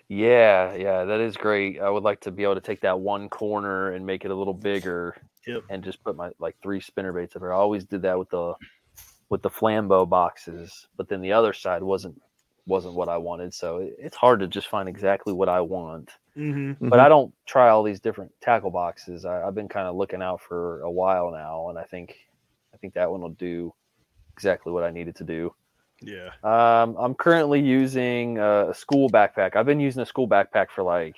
Yeah, yeah, that is great. I would like to be able to take that one corner and make it a little bigger. Yep. And just put my like three spinner baits up there. I always did that with the with the flambeau boxes, but then the other side wasn't wasn't what I wanted. So it, it's hard to just find exactly what I want. Mm-hmm. But I don't try all these different tackle boxes. I, I've been kind of looking out for a while now, and I think I think that one will do exactly what I needed to do. Yeah. Um, I'm currently using a school backpack. I've been using a school backpack for like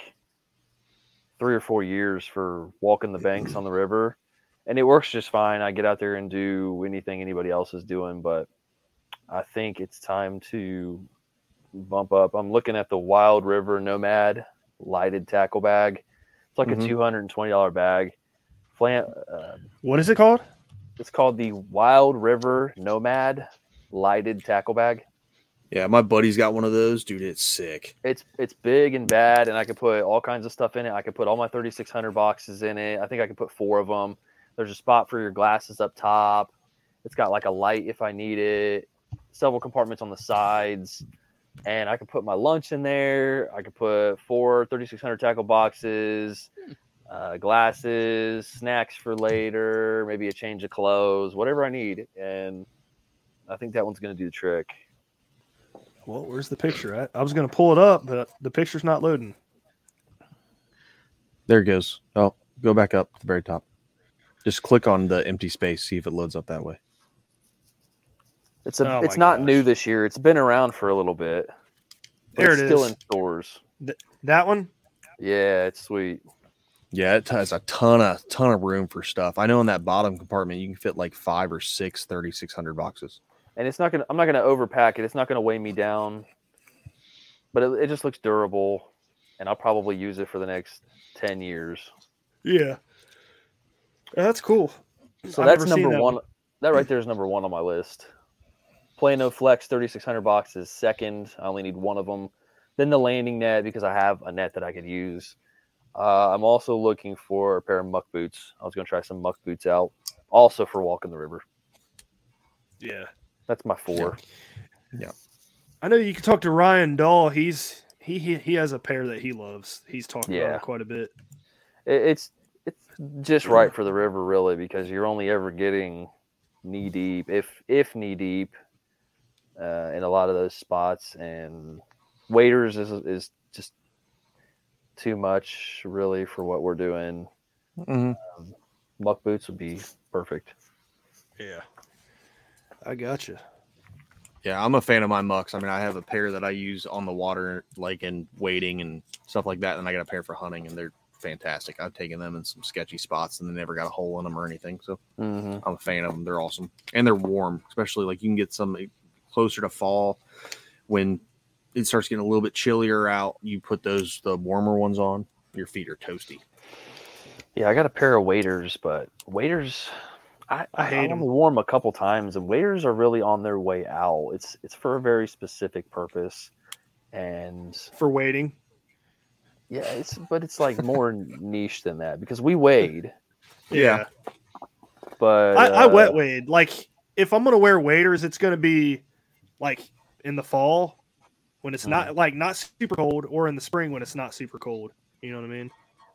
three or four years for walking the banks on the river, and it works just fine. I get out there and do anything anybody else is doing, but I think it's time to bump up. I'm looking at the Wild River Nomad lighted tackle bag. It's like mm-hmm. a two hundred twenty dollars bag. Flam- uh, what is it called? It's called the Wild River Nomad lighted tackle bag. Yeah, my buddy's got one of those. Dude, it's sick. It's it's big and bad, and I could put all kinds of stuff in it. I could put all my thirty-six hundred boxes in it. I think I could put four of them. There's a spot for your glasses up top. It's got like a light if I need it. Several compartments on the sides. And I could put my lunch in there. I could put four thirty-six hundred tackle boxes, uh, glasses, snacks for later, maybe a change of clothes, whatever I need. And I think that one's going to do the trick. Well, where's the picture at? I was going to pull it up, but the picture's not loading. There it goes. Oh, go back up to the very top. Just click on the empty space, see if it loads up that way. It's a, oh it's not gosh. new this year. It's been around for a little bit. There it's it is. Still in stores. Th- that one? Yeah, it's sweet. Yeah, it has a ton of ton of room for stuff. I know in that bottom compartment, you can fit like five or six thirty-six hundred boxes. and it's not gonna. I'm not gonna overpack it. It's not gonna weigh me down. But it, it just looks durable, and I'll probably use it for the next ten years. Yeah, that's cool. So I've that's number that one. one. That right there is number one on my list. Plano Flex thirty-six hundred box is second. I only need one of them. Then the landing net, because I have a net that I could use. Uh, I'm also looking for a pair of muck boots. I was going to try some muck boots out, also for walking the river. Yeah, that's my four. Yeah. yeah. I know you can talk to Ryan Dahl. He's he he, he has a pair that he loves. He's talking yeah. about it quite a bit. It, it's it's just right for the river, really, because you're only ever getting knee deep, if if knee deep, uh, in a lot of those spots. And waders is is just too much, really, for what we're doing. Mm-hmm. Um, muck boots would be perfect. Yeah, I gotcha. Yeah, I'm a fan of my mucks. I mean, I have a pair that I use on the water, like in wading and stuff like that. And I got a pair for hunting, and they're fantastic. I've taken them in some sketchy spots, and they never got a hole in them or anything. So mm-hmm. I'm a fan of them. They're awesome. And they're warm, especially like you can get some closer to fall when it starts getting a little bit chillier out. You put those, the warmer ones on, your feet are toasty. Yeah, I got a pair of waders, but waders... I, I, I hate them. Warm a couple times, and waders are really on their way out. It's it's for a very specific purpose, and for wading. Yeah, it's but it's like more niche than that, because we wade. Yeah, but I, uh, I wet wade. Like if I'm gonna wear waders, it's gonna be like in the fall when it's not like not super cold, or in the spring when it's not super cold. You know what I mean?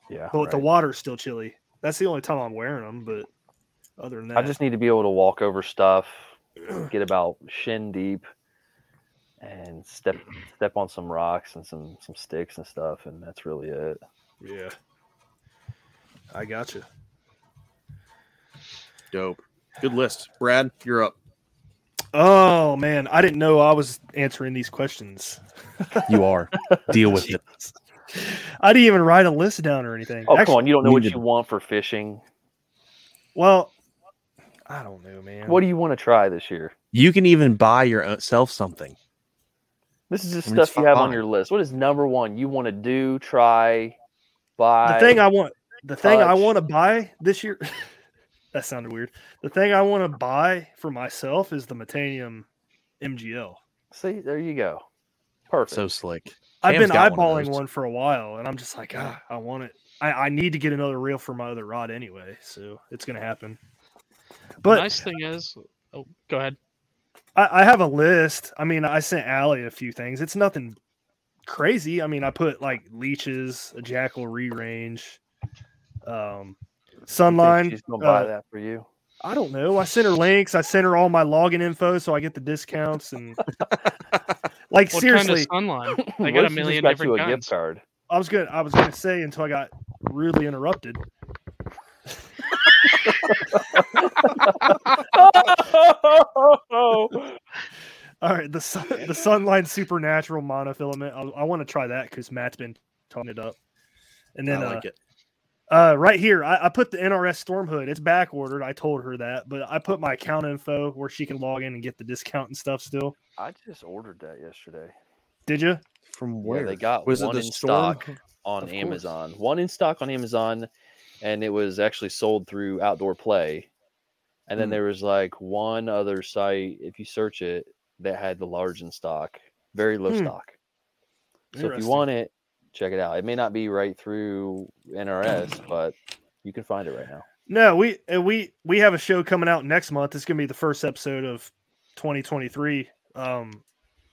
Yeah. But right. The water's still chilly. That's the only time I'm wearing them, but. Other than that, I just need to be able to walk over stuff, get about shin deep, and step step on some rocks and some some sticks and stuff, and that's really it. Yeah, I got you. Dope. Good list, Brad. You're up. Oh man, I didn't know I was answering these questions. You are. Deal with it. I didn't even write a list down or anything. Oh Actually, come on, you don't know what did. you want for fishing. Well. I don't know, man. What do you want to try this year? You can even buy yourself something. This is just I mean, stuff you have fine. on your list. What is number one you want to do, try, buy? The thing I want, the touch. thing I want to buy this year. That sounded weird. The thing I want to buy for myself is the Metanium M G L. See, there you go. Perfect. So slick. I've Cam's been eyeballing one, one for a while, and I'm just like, ah, I want it. I, I need to get another reel for my other rod anyway, so it's gonna happen. But the nice thing is, oh, go ahead. I, I have a list. I mean, I sent Allie a few things. It's nothing crazy. I mean, I put like leeches, a jackal re-range, um, sunline. She's gonna buy uh, that for you. I don't know. I sent her links. I sent her all my login info, so I get the discounts and like what seriously. Kind of sunline? I got a million different you a gift card. I was gonna. I was gonna say until I got rudely interrupted. All right, the sun, the sunline supernatural monofilament. I, I want to try that because Matt's been talking it up. And then I like uh, it. Uh, right here, I, I put the N R S Storm Hood. It's back ordered. I told her that, but I put my account info where she can log in and get the discount and stuff. Still, I just ordered that yesterday. Did you? From where yeah, they got was one it in Storm? stock on of Amazon. Course. One in stock on Amazon. And it was actually sold through Outdoor Play. And then mm. there was like one other site, if you search it, that had the large in stock, very low mm. stock. So if you want it, check it out. It may not be right through N R S, but you can find it right now. No, we we we have a show coming out next month. It's going to be the first episode of twenty twenty-three, um,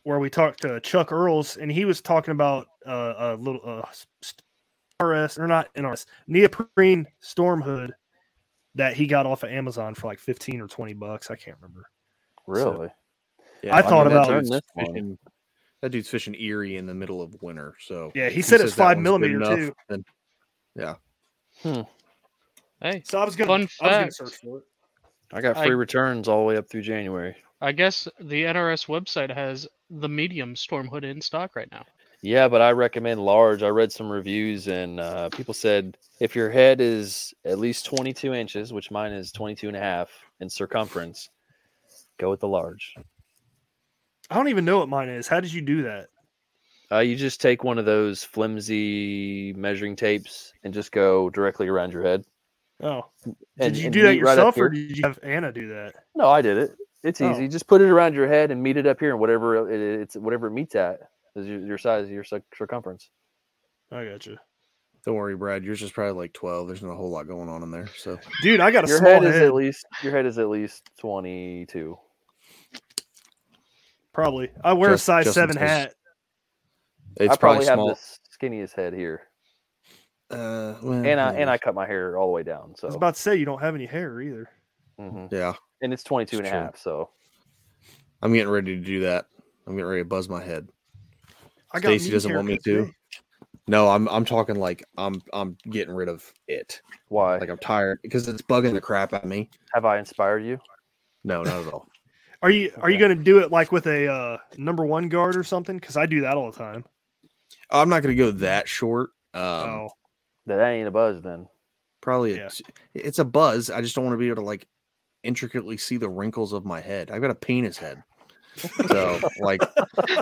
where we talked to Chuck Earls, and he was talking about uh, a little uh, st- R S or not N R S neoprene storm hood that he got off of Amazon for like fifteen or twenty bucks. I can't remember. Really? So, yeah, I, I thought mean, about that dude's, fishing, that dude's fishing Erie in the middle of winter. So yeah, he, he said it's five millimeter too. And, yeah. Hmm. Hey, so I was gonna, I was gonna search for it. I got free I, returns all the way up through January. I guess the N R S website has the medium storm hood in stock right now. Yeah, but I recommend large. I read some reviews, and uh, people said if your head is at least twenty-two inches, which mine is twenty-two and a half in circumference, go with the large. I don't even know what mine is. How did you do that? Uh, you just take one of those flimsy measuring tapes and just go directly around your head. Oh. And, did you do that yourself right or did you have Anna do that? No, I did it. It's oh. easy. Just put it around your head and meet it up here and whatever it, it's whatever it meets at is your, your size, your circumference. I got you. Don't worry, Brad. Yours is probably like twelve. There's not a whole lot going on in there. So, dude, I got a your small head. Your head is at least your head is at least twenty-two. Probably. I wear Just, a size Justin's seven hat. It's I probably, probably small. Have the skinniest head here. Uh, well, and I and I cut my hair all the way down. So I was about to say you don't have any hair either. Mm-hmm. Yeah, and it's twenty-two it's and true. a half. So I'm getting ready to do that. I'm getting ready to buzz my head. I got Stacy doesn't want me to. Today. No, I'm I'm talking like I'm I'm getting rid of it. Why? Like I'm tired because it's bugging the crap out of me. Have I inspired you? No, not at all. Are you are you going to do it like with a uh, number one guard or something? Because I do that all the time. I'm not going to go that short. Um, oh. That ain't a buzz then. Probably. Yeah. A, it's a buzz. I just don't want to be able to like intricately see the wrinkles of my head. I've got a penis head. So like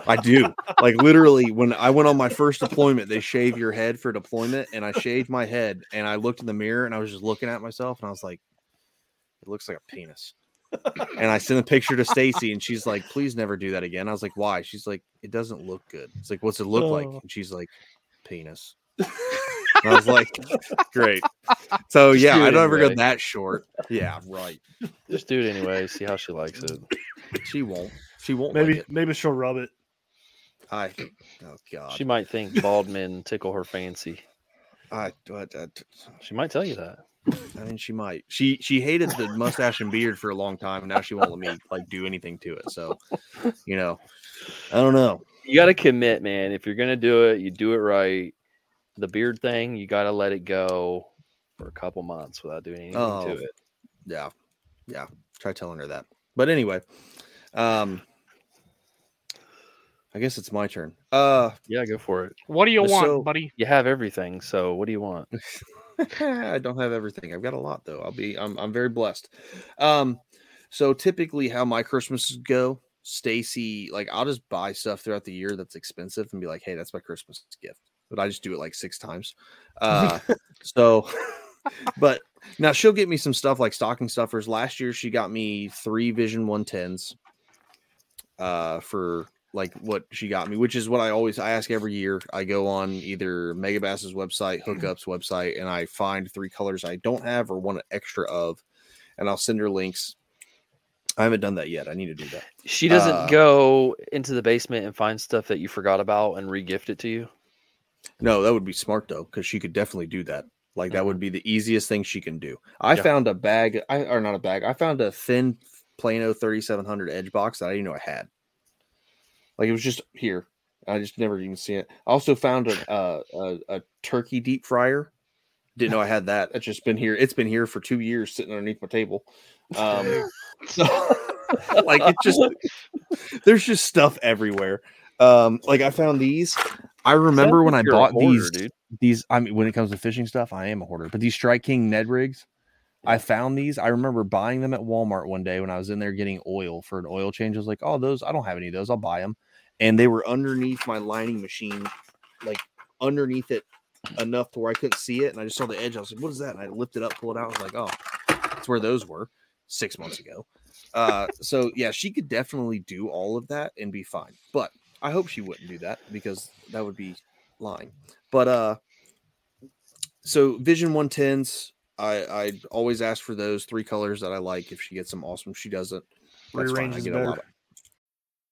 I do like literally when I went on my first deployment, they shave your head for deployment. And I shaved my head and I looked in the mirror and I was just looking at myself and I was like, it looks like a penis. And I sent a picture to Stacy and she's like, please never do that again. I was like, why? She's like, it doesn't look good. It's like, what's it look oh. like? And she's like, penis. And I was like, great. So just yeah, do I don't anyway. ever go that short. Yeah, right. Just do it anyway. See how she likes it. She won't. She won't. Maybe like it. Maybe she'll rub it. I. Oh God. She might think bald men tickle her fancy. I. I, I she might tell you that. I mean, she might. She she hated the mustache and beard for a long time, and now she won't let me like do anything to it. So, you know, I don't know. You got to commit, man. If you're gonna do it, you do it right. The beard thing, you got to let it go for a couple months without doing anything oh, to it. Yeah, yeah. Try telling her that. But anyway, um, I guess it's my turn. Uh, yeah, go for it. What do you want, so, buddy? You have everything. So, what do you want? I don't have everything. I've got a lot though. I'll be. I'm. I'm very blessed. Um, so typically, how my Christmases go, Stacy, like I'll just buy stuff throughout the year that's expensive and be like, hey, that's my Christmas gift. But I just do it like six times. Uh, so, but now she'll get me some stuff like stocking stuffers. Last year, she got me three Vision one tens uh, for like what she got me, which is what I always, I ask every year. I go on either Megabass's website, Hookup's website, and I find three colors I don't have or want an extra of, and I'll send her links. I haven't done that yet. I need to do that. She doesn't uh, go into the basement and find stuff that you forgot about and re-gift it to you? No, that would be smart though, because she could definitely do that. Like that would be the easiest thing she can do. I yeah. found a bag, I or not a bag. I found a thin Plano thirty-seven hundred edge box that I didn't know I had. Like it was just here. I just never even seen it. I also found a a, a, a turkey deep fryer. Didn't know I had that. It's just been here. It's been here for two years, sitting underneath my table. Um, so like it just there's just stuff everywhere. Um, like I found these. I remember when I bought hoarder, these, dude. these, I mean, when it comes to fishing stuff, I am a hoarder, but these Strike King Ned rigs, I found these. I remember buying them at Walmart one day when I was in there getting oil for an oil change. I was like, oh, those, I don't have any of those. I'll buy them. And they were underneath my lining machine, like underneath it enough to where I couldn't see it. And I just saw the edge. I was like, what is that? And I lifted it up, pulled it out. I was like, oh, that's where those were six months ago. Uh, so yeah, she could definitely do all of that and be fine. But I hope she wouldn't do that because that would be lying. But uh, so Vision one tens, I I always ask for those three colors that I like. If she gets them, awesome. If she doesn't, that's fine. I get a lot of it.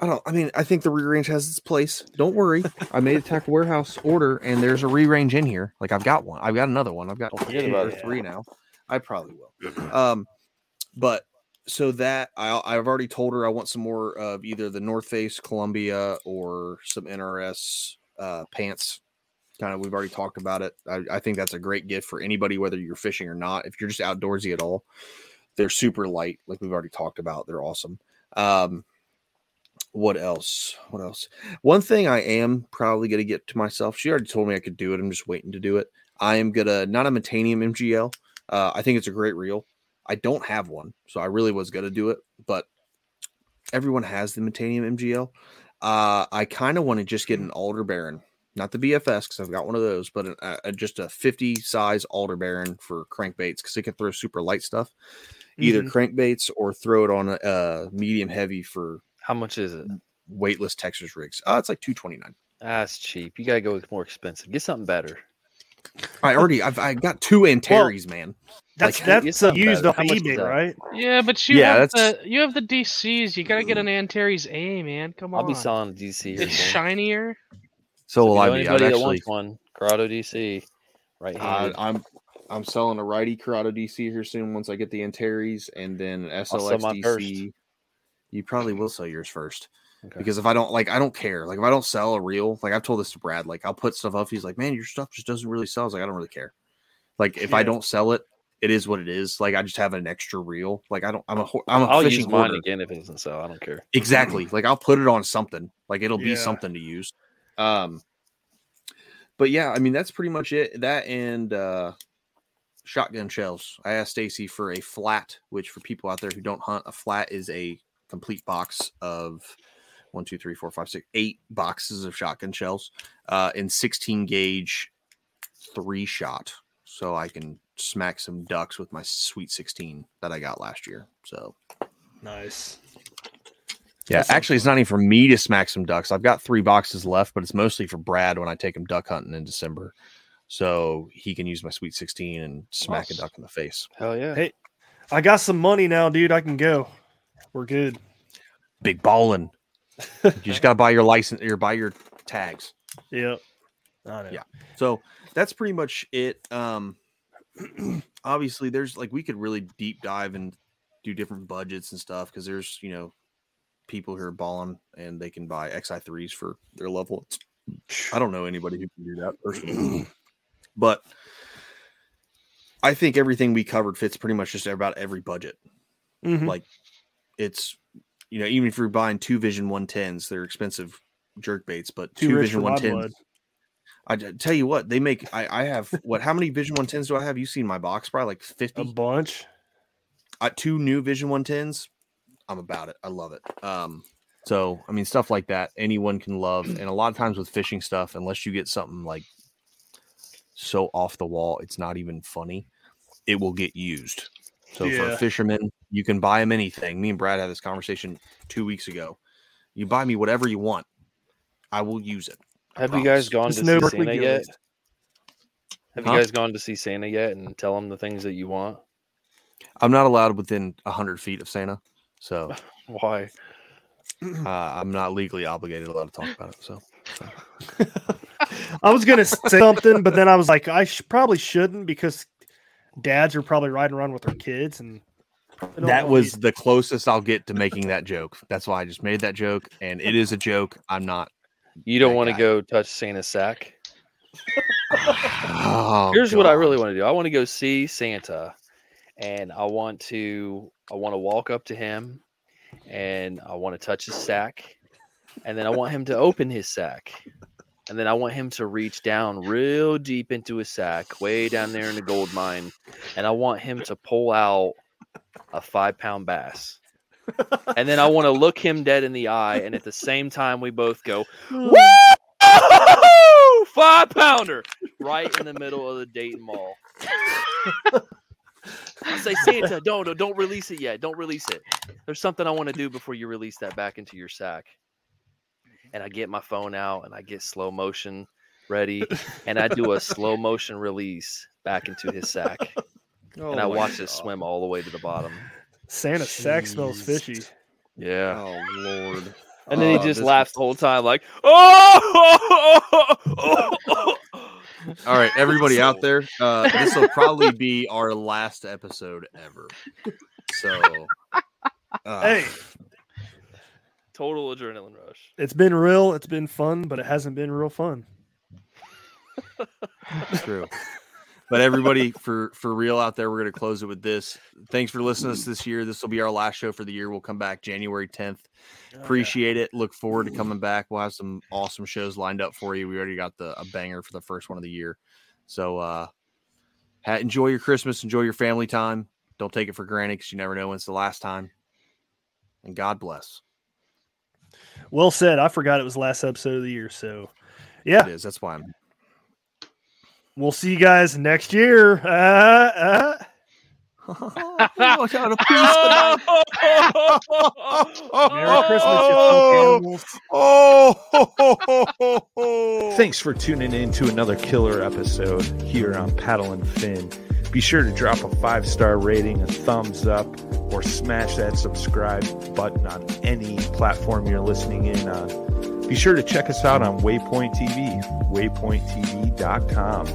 I don't, I mean, I think the re-range has its place. Don't worry. I made a Tackle Warehouse order and there's a re-range in here. Like I've got one. I've got another one. I've got yeah, three now. I probably will. Um, but so that I, I've already told her I want some more of either the North Face, Columbia, or some N R S uh, pants. Kind of, we've already talked about it. I, I think that's a great gift for anybody, whether you're fishing or not. If you're just outdoorsy at all, they're super light, like we've already talked about. They're awesome. Um, what else? What else? One thing I am probably going to get to myself. She already told me I could do it. I'm just waiting to do it. I am going to, not a Metanium M G L. Uh, I think it's a great reel. I don't have one, so I really was going to do it, but everyone has the Metanium M G L. Uh, I kind of want to just get an Alder Baron. Not the B F S, because I've got one of those, but a, a, just a fifty size Alder Baron for crankbaits, because it can throw super light stuff, either mm-hmm. crankbaits or throw it on a, a medium heavy for. How much is it? Weightless Texas rigs. Uh, it's like two twenty-nine. That's cheap. You gotta go with more expensive. Get something better. I already, I've I got two Antares, well, man. That's like, that's used on eBay, right? Yeah, but you yeah, have that's... the you have the D Cs. You gotta get an Antares A, man. Come on. I'll be selling D C. It's shinier. So, so will I be. I'd actually one Corrado D C, right? Uh, I'm I'm selling a righty Corrado D C here soon. Once I get the Antares and then S L X D C, you probably will sell yours first. Okay. Because if I don't like, I don't care. Like if I don't sell a reel, like I've told this to Brad, like I'll put stuff up. He's like, man, your stuff just doesn't really sell. I was like, I don't really care. Like if yeah. I don't sell it, it is what it is. Like I just have an extra reel. Like I don't. I'm a. I'm a I'll fishing use mine order. Again if it doesn't sell. I don't care. Exactly. Like I'll put it on something. Like it'll yeah. be something to use. Um, but yeah, I mean that's pretty much it. That and uh, shotgun shells. I asked Stacy for a flat, which for people out there who don't hunt, a flat is a complete box of one, two, three, four, five, six, eight boxes of shotgun shells, uh, in sixteen gauge three shot. So I can smack some ducks with my sweet sixteen that I got last year. So nice. Yeah, that's actually, it's not even for me to smack some ducks. I've got three boxes left, but it's mostly for Brad when I take him duck hunting in December. So he can use my sweet sixteen and smack nice. A duck in the face. Hell yeah. Hey, I got some money now, dude. I can go. We're good. Big ballin'. You just got to buy your license or buy your tags. Yeah. I know. Yeah. So that's pretty much it. Um, obviously, there's like we could really deep dive and do different budgets and stuff because there's, you know, people who are balling and they can buy X I threes for their level. I don't know anybody who can do that personally, but I think everything we covered fits pretty much just about every budget. Mm-hmm. Like it's, you know, even if you're buying two Vision one tens, they're expensive jerk baits, but two Vision one tens. I tell you what, they make, I, I have what, how many Vision one tens do I have? You've seen my box, probably like fifty. A bunch. I, two new Vision one tens. I'm about it. I love it. Um, so, I mean, stuff like that, anyone can love. And a lot of times with fishing stuff, unless you get something like so off the wall, it's not even funny, it will get used. So yeah. For a fisherman, you can buy him anything. Me and Brad had this conversation two weeks ago. You buy me whatever you want. I will use it. I have promise. You guys gone to no see Santa yet? Have huh? you guys gone to see Santa yet and tell him the things that you want? I'm not allowed within one hundred feet of Santa. So why? Uh, I'm not legally obligated allowed to talk about it. So, so. I was going to say something, but then I was like, I sh- probably shouldn't because dads are probably riding around with their kids. And that was the closest I'll get to making that joke. That's why I just made that joke. And it is a joke. I'm not. You don't want to go touch Santa's sack. oh, Here's God. What I really want to do. I want to go see Santa and I want to, I want to walk up to him and I want to touch his sack. And then I want him to open his sack. And then I want him to reach down real deep into his sack, way down there in the gold mine. And I want him to pull out a five pound bass. And then I want to look him dead in the eye. And at the same time, we both go, woo! Five pounder! Right in the middle of the Dayton Mall. I say, Santa, don't, don't, don't release it yet. Don't release it. There's something I want to do before you release that back into your sack. And I get my phone out and I get slow motion ready. And I do a slow motion release back into his sack. Oh, and I watch it swim all the way to the bottom. Santa's sack smells fishy. Yeah. Oh, Lord. And then oh, he just laughs the whole time like, oh, oh, oh, oh, oh. All right, everybody out there, uh, this will probably be our last episode ever. So Uh, hey, total adrenaline rush. It's been real. It's been fun, but it hasn't been real fun. True. But everybody, for, for real out there, we're going to close it with this. Thanks for listening to us this year. This will be our last show for the year. We'll come back January tenth. Appreciate it. Look forward to coming back. We'll have some awesome shows lined up for you. We already got the a banger for the first one of the year. So uh, enjoy your Christmas. Enjoy your family time. Don't take it for granted because you never know when it's the last time. And God bless. Well said. I forgot it was the last episode of the year. So, yeah. It is. That's why I'm. We'll see you guys next year. Uh, uh. Merry Christmas, you punk animals. Oh. Thanks for tuning in to another killer episode here on Paddle and Fin. Be sure to drop a five-star rating, a thumbs up, or smash that subscribe button on any platform you're listening in on. Be sure to check us out on Waypoint T V, waypoint t v dot com.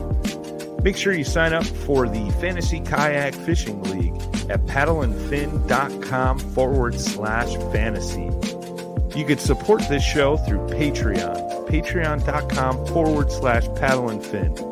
Make sure you sign up for the Fantasy Kayak Fishing League at paddle and fin dot com forward slash fantasy. You could support this show through Patreon, patreon.com forward slash paddleandfin.